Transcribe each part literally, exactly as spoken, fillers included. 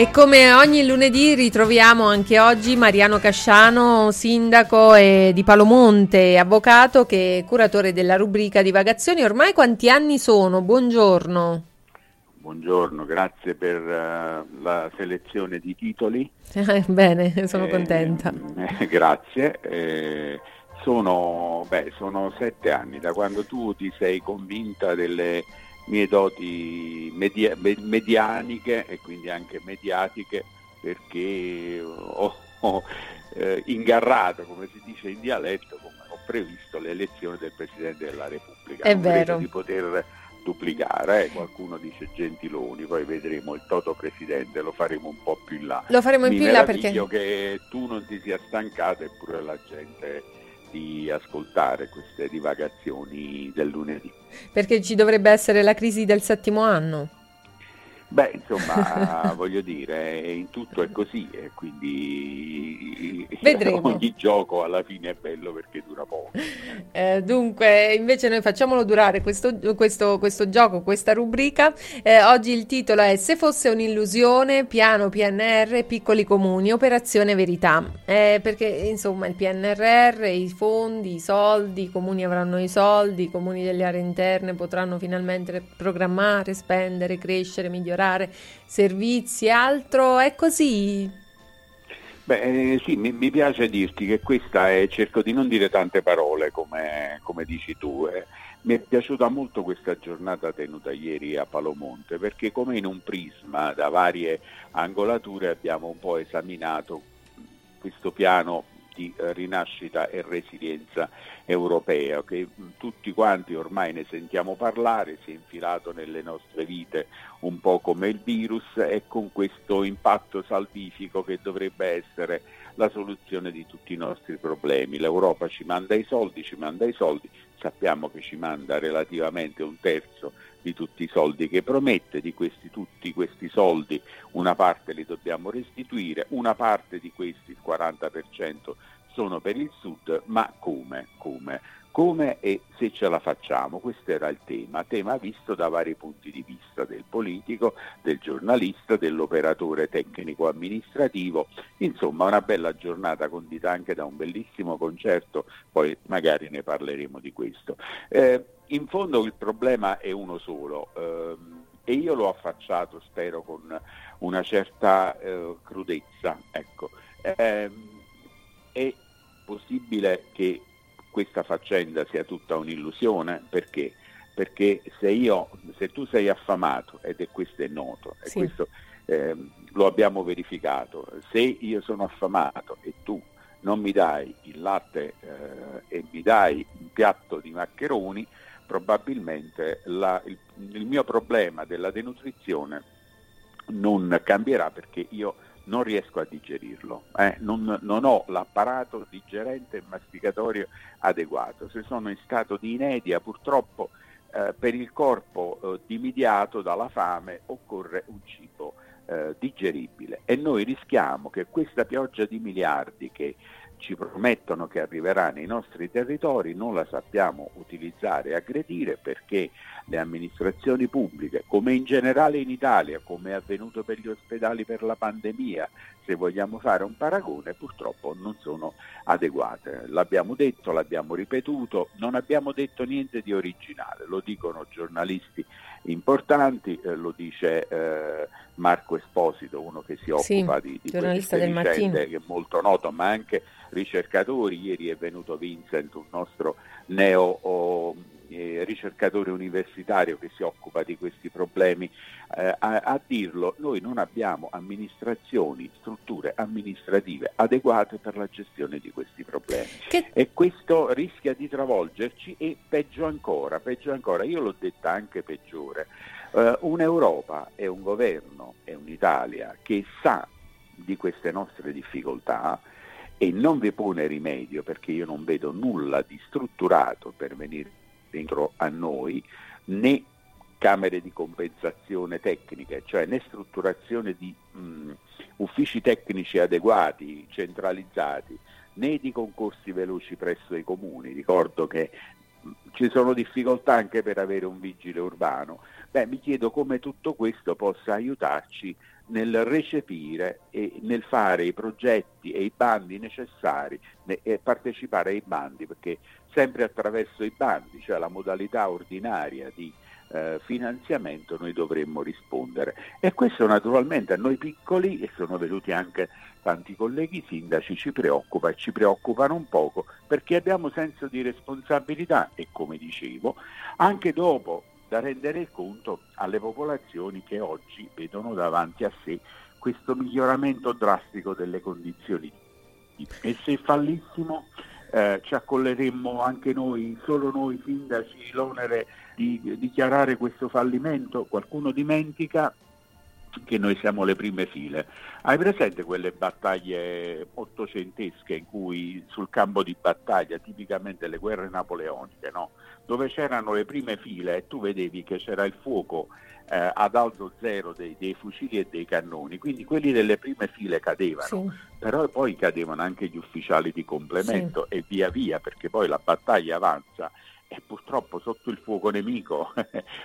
E come ogni lunedì ritroviamo anche oggi Mariano Casciano, sindaco eh, di Palomonte, avvocato che è curatore della rubrica Divagazioni. Ormai quanti anni sono? Buongiorno. Buongiorno, grazie per uh, la selezione di titoli. Bene, sono eh, contenta. Eh, grazie. Eh, sono, beh, sono sette anni da quando tu ti sei convinta delle mie doti media, medianiche e quindi anche mediatiche, perché ho, ho eh, ingarrato, come si dice in dialetto, come ho previsto l'elezione del Presidente della Repubblica. È non vero. Di poter duplicare, eh? Qualcuno dice Gentiloni, poi vedremo il toto presidente, lo faremo un po' più in là. Lo faremo in più in là perché... che tu non ti sia stancato, eppure la gente... di ascoltare queste divagazioni del lunedì. Perché ci dovrebbe essere la crisi del settimo anno? Beh, insomma, voglio dire, in tutto è così e quindi vedremo. Ogni gioco alla fine è bello perché dura poco. Eh, dunque, invece noi facciamolo durare questo, questo, questo gioco, questa rubrica. Eh, oggi il titolo è Se fosse un'illusione, piano P N R R, piccoli comuni, operazione verità. Eh, perché insomma il P N R R, i fondi, i soldi, i comuni avranno i soldi, i comuni delle aree interne potranno finalmente programmare, spendere, crescere, migliorare, servizi e altro, è così? Beh, eh, sì, mi, mi piace dirti che questa è, cerco di non dire tante parole come, come dici tu, eh. Mi è piaciuta molto questa giornata tenuta ieri a Palomonte, perché come in un prisma da varie angolature abbiamo un po' esaminato questo piano di rinascita e resilienza europea, che tutti quanti ormai ne sentiamo parlare, si è infilato nelle nostre vite un po' come il virus, e con questo impatto salvifico che dovrebbe essere la soluzione di tutti i nostri problemi. L'Europa ci manda i soldi, ci manda i soldi, sappiamo che ci manda relativamente un terzo di tutti i soldi che promette, di questi tutti questi soldi una parte li dobbiamo restituire, una parte di questi, il quaranta per cento, sono per il Sud, ma come? Come? Come e se ce la facciamo? Questo era il tema, tema visto da vari punti di vista, del politico, del giornalista, dell'operatore tecnico-amministrativo, insomma una bella giornata condita anche da un bellissimo concerto, poi magari ne parleremo di questo. Eh, in fondo il problema è uno solo, ehm, e io l'ho affacciato, spero, con una certa eh, crudezza, ecco. Ehm, è possibile che questa faccenda sia tutta un'illusione? Perché? Perché se io, se tu sei affamato, ed è questo è noto, e sì. questo eh, lo abbiamo verificato, se io sono affamato e tu non mi dai il latte eh, e mi dai un piatto di maccheroni, probabilmente la, il, il mio problema della denutrizione non cambierà, perché io non riesco a digerirlo, eh? non, non ho l'apparato digerente e masticatorio adeguato. Se sono in stato di inedia, purtroppo eh, per il corpo eh, dimidiato dalla fame occorre un cibo eh, digeribile, e noi rischiamo che questa pioggia di miliardi che ci promettono che arriverà nei nostri territori non la sappiamo utilizzare e aggredire, perché le amministrazioni pubbliche, come in generale in Italia, come è avvenuto per gli ospedali per la pandemia, se vogliamo fare un paragone, purtroppo non sono adeguate. L'abbiamo detto, l'abbiamo ripetuto, non abbiamo detto niente di originale, lo dicono giornalisti importanti, eh, lo dice eh, Marco Esposito, uno che si occupa sì, di, di queste vicende, che è molto noto, ma anche ricercatori. Ieri è venuto Vincent, un nostro neo oh, eh, ricercatore universitario che si occupa di questi problemi, eh, a, a dirlo: noi non abbiamo amministrazioni, strutture amministrative adeguate per la gestione di questi problemi, che... e questo rischia di travolgerci, e peggio ancora, peggio ancora, io l'ho detta anche peggiore, eh, un'Europa e un governo e un'Italia che sa di queste nostre difficoltà e non vi pone rimedio, perché io non vedo nulla di strutturato per venire dentro a noi, né camere di compensazione tecniche, cioè né strutturazione di mh, uffici tecnici adeguati, centralizzati, né di concorsi veloci presso i comuni. Ricordo che mh, ci sono difficoltà anche per avere un vigile urbano. Beh, mi chiedo come tutto questo possa aiutarci nel recepire e nel fare i progetti e i bandi necessari e partecipare ai bandi, perché sempre attraverso i bandi, cioè la modalità ordinaria di eh, finanziamento, noi dovremmo rispondere. E questo naturalmente a noi piccoli, e sono venuti anche tanti colleghi sindaci, ci preoccupa e ci preoccupa non poco, perché abbiamo senso di responsabilità e, come dicevo, anche dopo da rendere conto alle popolazioni che oggi vedono davanti a sé questo miglioramento drastico delle condizioni. E se fallissimo eh, ci accolleremmo anche noi, solo noi sindaci, l'onere di dichiarare questo fallimento. Qualcuno dimentica che noi siamo le prime file. Hai presente quelle battaglie ottocentesche in cui sul campo di battaglia, tipicamente le guerre napoleoniche, no? Dove c'erano le prime file e tu vedevi che c'era il fuoco eh, ad alto zero dei, dei fucili e dei cannoni, quindi quelli delle prime file cadevano, sì. Però poi cadevano anche gli ufficiali di complemento, sì. E via via, perché poi la battaglia avanza e purtroppo sotto il fuoco nemico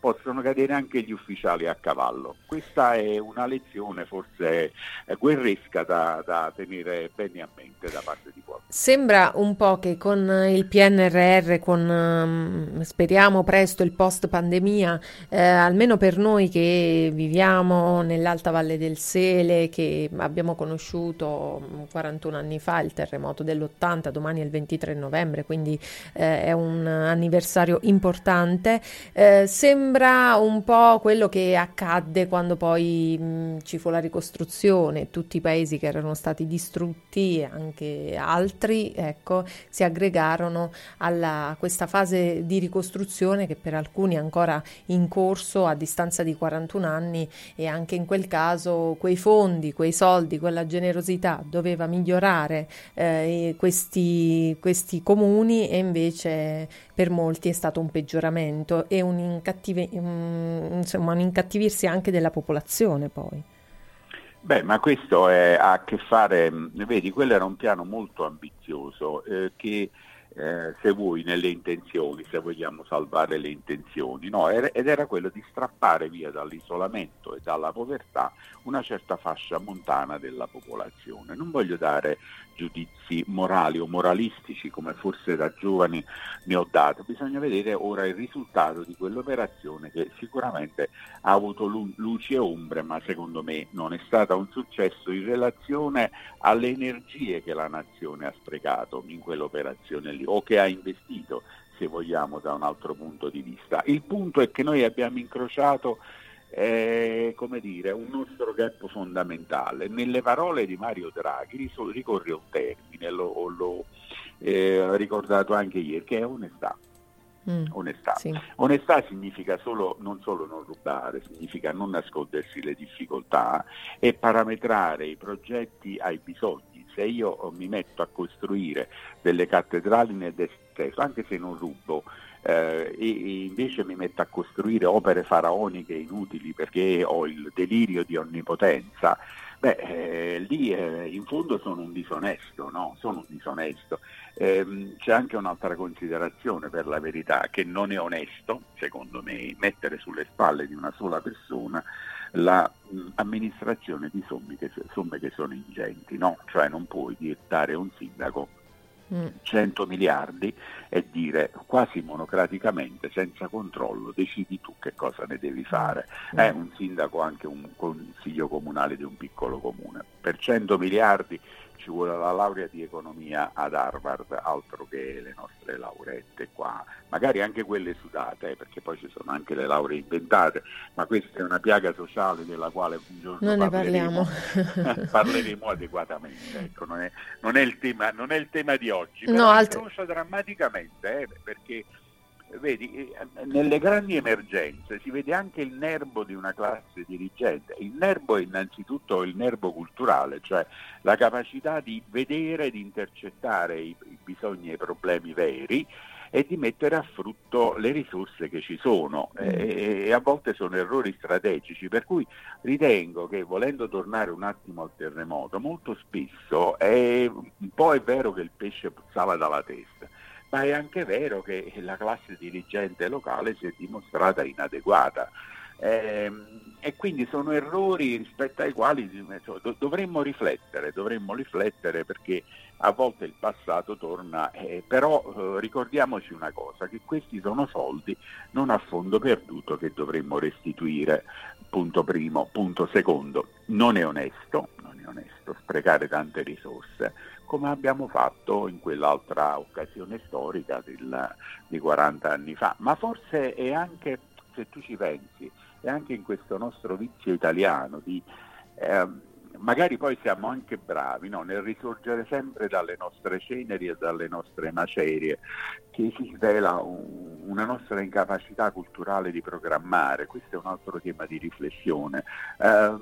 possono cadere anche gli ufficiali a cavallo. Questa è una lezione forse guerresca da, da tenere bene a mente da parte di qualcuno. Sembra un po' che con il P N R R, con speriamo presto il post pandemia, eh, almeno per noi che viviamo nell'Alta Valle del Sele, che abbiamo conosciuto quarantuno anni fa il terremoto dell'ottanta, domani è il ventitré novembre, quindi eh, è un anniversario anniversario importante, eh, sembra un po' quello che accadde quando poi mh, ci fu la ricostruzione, tutti i paesi che erano stati distrutti e anche altri, ecco, si aggregarono alla, a questa fase di ricostruzione che per alcuni è ancora in corso a distanza di quarantuno anni, e anche in quel caso quei fondi, quei soldi, quella generosità doveva migliorare eh, questi, questi comuni, e invece per molti è stato un peggioramento e un, incattive, insomma, un incattivirsi anche della popolazione poi. Beh, ma questo è, ha a che fare, vedi, quello era un piano molto ambizioso eh, che eh, se vuoi nelle intenzioni, se vogliamo salvare le intenzioni, no? Ed era quello di strappare via dall'isolamento e dalla povertà una certa fascia montana della popolazione. Non voglio dare giudizi morali o moralistici, come forse da giovani ne ho dato, bisogna vedere ora il risultato di quell'operazione che sicuramente ha avuto lu- luci e ombre, ma secondo me non è stata un successo in relazione alle energie che la nazione ha sprecato in quell'operazione lì, o che ha investito, se vogliamo, da un altro punto di vista. Il punto è che noi abbiamo incrociato È, come dire, un nostro gap fondamentale. Nelle parole di Mario Draghi ricorre un termine, l'ho, l'ho eh, ricordato anche ieri, che è onestà. Mm, onestà. Sì. Onestà significa solo, non solo non rubare, significa non nascondersi le difficoltà e parametrare i progetti ai bisogni. Se io mi metto a costruire delle cattedrali nel deserto, anche se non rubo, Eh, e invece mi metto a costruire opere faraoniche inutili perché ho il delirio di onnipotenza, beh, eh, lì eh, in fondo sono un disonesto, no? Sono un disonesto. Eh, c'è anche un'altra considerazione, per la verità, che non è onesto, secondo me, mettere sulle spalle di una sola persona la mh, amministrazione di somme che, somme che sono ingenti, no? Cioè non puoi diventare un sindaco cento miliardi e dire quasi monocraticamente, senza controllo, decidi tu che cosa ne devi fare. È eh, un sindaco, anche un consiglio comunale di un piccolo comune, per cento miliardi ci vuole la laurea di economia ad Harvard, altro che le nostre laurette qua, magari anche quelle sudate, eh, perché poi ci sono anche le lauree inventate, ma questa è una piaga sociale della quale un giorno non parleremo, ne parliamo. parleremo adeguatamente, ecco, non è, non è il tema, non è il tema di oggi, però no, altro... incrocia drammaticamente, eh, perché vedi, nelle grandi emergenze si vede anche il nervo di una classe dirigente. Il nervo è innanzitutto il nervo culturale, cioè la capacità di vedere, di intercettare i bisogni e i problemi veri e di mettere a frutto le risorse che ci sono, e, e a volte sono errori strategici, per cui ritengo che, volendo tornare un attimo al terremoto, molto spesso è un po' è vero che il pesce puzzava dalla testa, ma è anche vero che la classe dirigente locale si è dimostrata inadeguata. eh, e quindi sono errori rispetto ai quali insomma, dovremmo riflettere, dovremmo riflettere perché a volte il passato torna, eh, però eh, ricordiamoci una cosa, che questi sono soldi non a fondo perduto che dovremmo restituire, punto primo. Punto secondo, non è onesto, non è onesto sprecare tante risorse, come abbiamo fatto in quell'altra occasione storica del, di quaranta anni fa, ma forse è anche, se tu ci pensi, è anche in questo nostro vizio italiano di... Ehm, magari poi siamo anche bravi, no? Nel risorgere sempre dalle nostre ceneri e dalle nostre macerie, che si svela un, una nostra incapacità culturale di programmare. Questo è un altro tema di riflessione. Eh,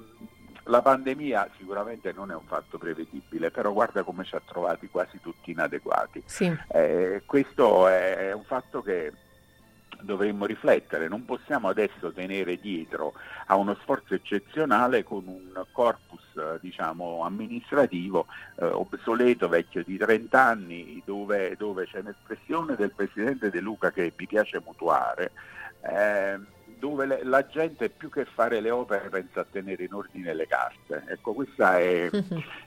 la pandemia sicuramente non è un fatto prevedibile, però guarda come ci ha trovati quasi tutti inadeguati. Sì. Eh, questo è un fatto che dovremmo riflettere, non possiamo adesso tenere dietro a uno sforzo eccezionale con un corpus diciamo amministrativo eh, obsoleto, vecchio di trenta anni, dove, dove c'è un'espressione del presidente De Luca che mi piace mutuare, eh, dove le, la gente più che fare le opere pensa a tenere in ordine le carte. Ecco, questa è,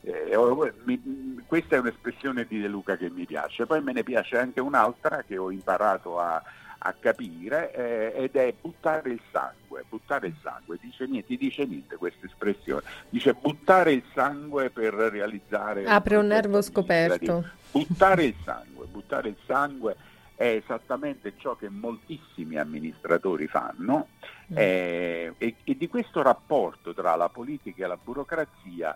eh, mi, questa è un'espressione di De Luca che mi piace. Poi me ne piace anche un'altra che ho imparato a a capire eh, ed è buttare il sangue, buttare il sangue, dice niente, dice niente questa espressione, dice buttare il sangue per realizzare... Apre un nervo scoperto. Buttare il sangue, buttare il sangue è esattamente ciò che moltissimi amministratori fanno mm. eh, e, e di questo rapporto tra la politica e la burocrazia,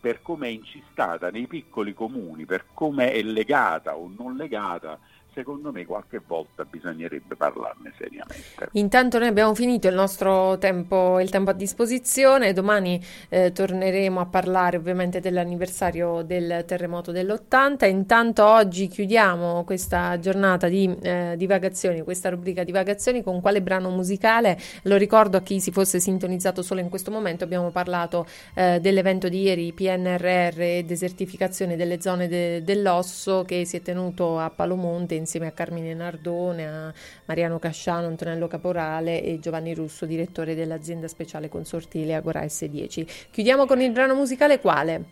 per come è incistata nei piccoli comuni, per come è legata o non legata, secondo me qualche volta bisognerebbe parlarne seriamente. Intanto noi abbiamo finito il nostro tempo, il tempo a disposizione. Domani eh, torneremo a parlare ovviamente dell'anniversario del terremoto dell'ottanta. Intanto oggi chiudiamo questa giornata di eh, divagazioni, questa rubrica divagazioni con quale brano musicale. Lo ricordo a chi si fosse sintonizzato solo in questo momento, abbiamo parlato eh, dell'evento di ieri P N R R e desertificazione delle zone de- dell'osso che si è tenuto a Palomonte insieme a Carmine Nardone, a Mariano Casciano, Antonello Caporale e Giovanni Russo, direttore dell'azienda speciale consortile Agora S dieci. Chiudiamo con il brano musicale quale?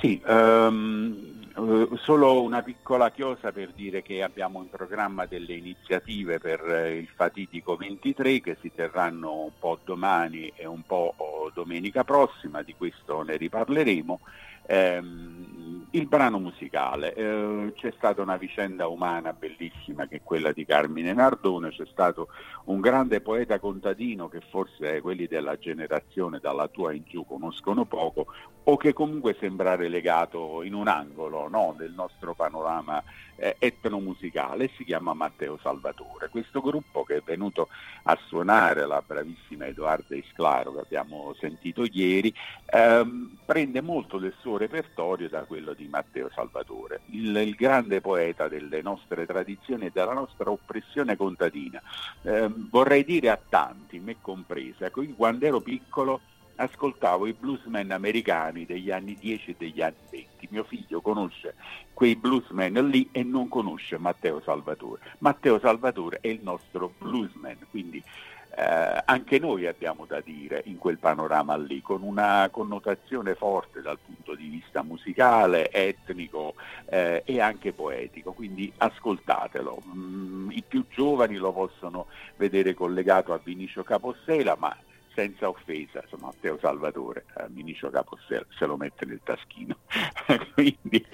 Sì, um, solo una piccola chiosa per dire che abbiamo in programma delle iniziative per il fatidico ventitré che si terranno un po' domani e un po' domenica prossima, di questo ne riparleremo. Ehm, il brano musicale, eh, c'è stata una vicenda umana bellissima che è quella di Carmine Nardone, c'è stato un grande poeta contadino che forse quelli della generazione dalla tua in giù conoscono poco o che comunque sembra relegato in un angolo, no, del nostro panorama eh, etnomusicale. Si chiama Matteo Salvatore, questo gruppo che è venuto a suonare la bravissima Edoarda Isclaro che abbiamo sentito ieri, ehm, prende molto del suo repertorio da quello di Matteo Salvatore, il, il grande poeta delle nostre tradizioni e della nostra oppressione contadina. Eh, vorrei dire a tanti, me compresa, che quando ero piccolo ascoltavo i bluesman americani degli anni dieci e degli anni venti. Mio figlio conosce quei bluesman lì e non conosce Matteo Salvatore. Matteo Salvatore è il nostro bluesman, quindi Eh, anche noi abbiamo da dire in quel panorama lì, con una connotazione forte dal punto di vista musicale, etnico eh, e anche poetico, quindi ascoltatelo. Mm, i più giovani lo possono vedere collegato a Vinicio Capossela, ma senza offesa, insomma, Matteo Salvatore, eh, Vinicio Capossela se lo mette nel taschino, quindi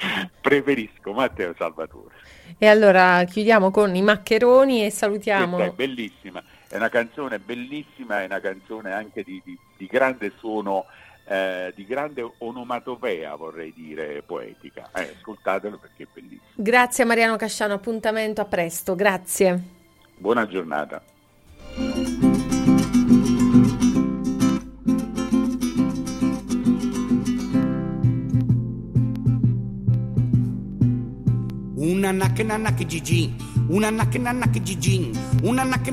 preferisco Matteo Salvatore. E allora chiudiamo con i maccheroni e salutiamo. Questa è bellissima, è una canzone bellissima, è una canzone anche di, di, di grande suono, Eh, di grande onomatopea, vorrei dire, poetica. Eh, ascoltatelo perché è bellissimo. Grazie Mariano Casciano, appuntamento a presto, grazie. Buona giornata. Una nac nac gigin, una nac nac gigin, una nac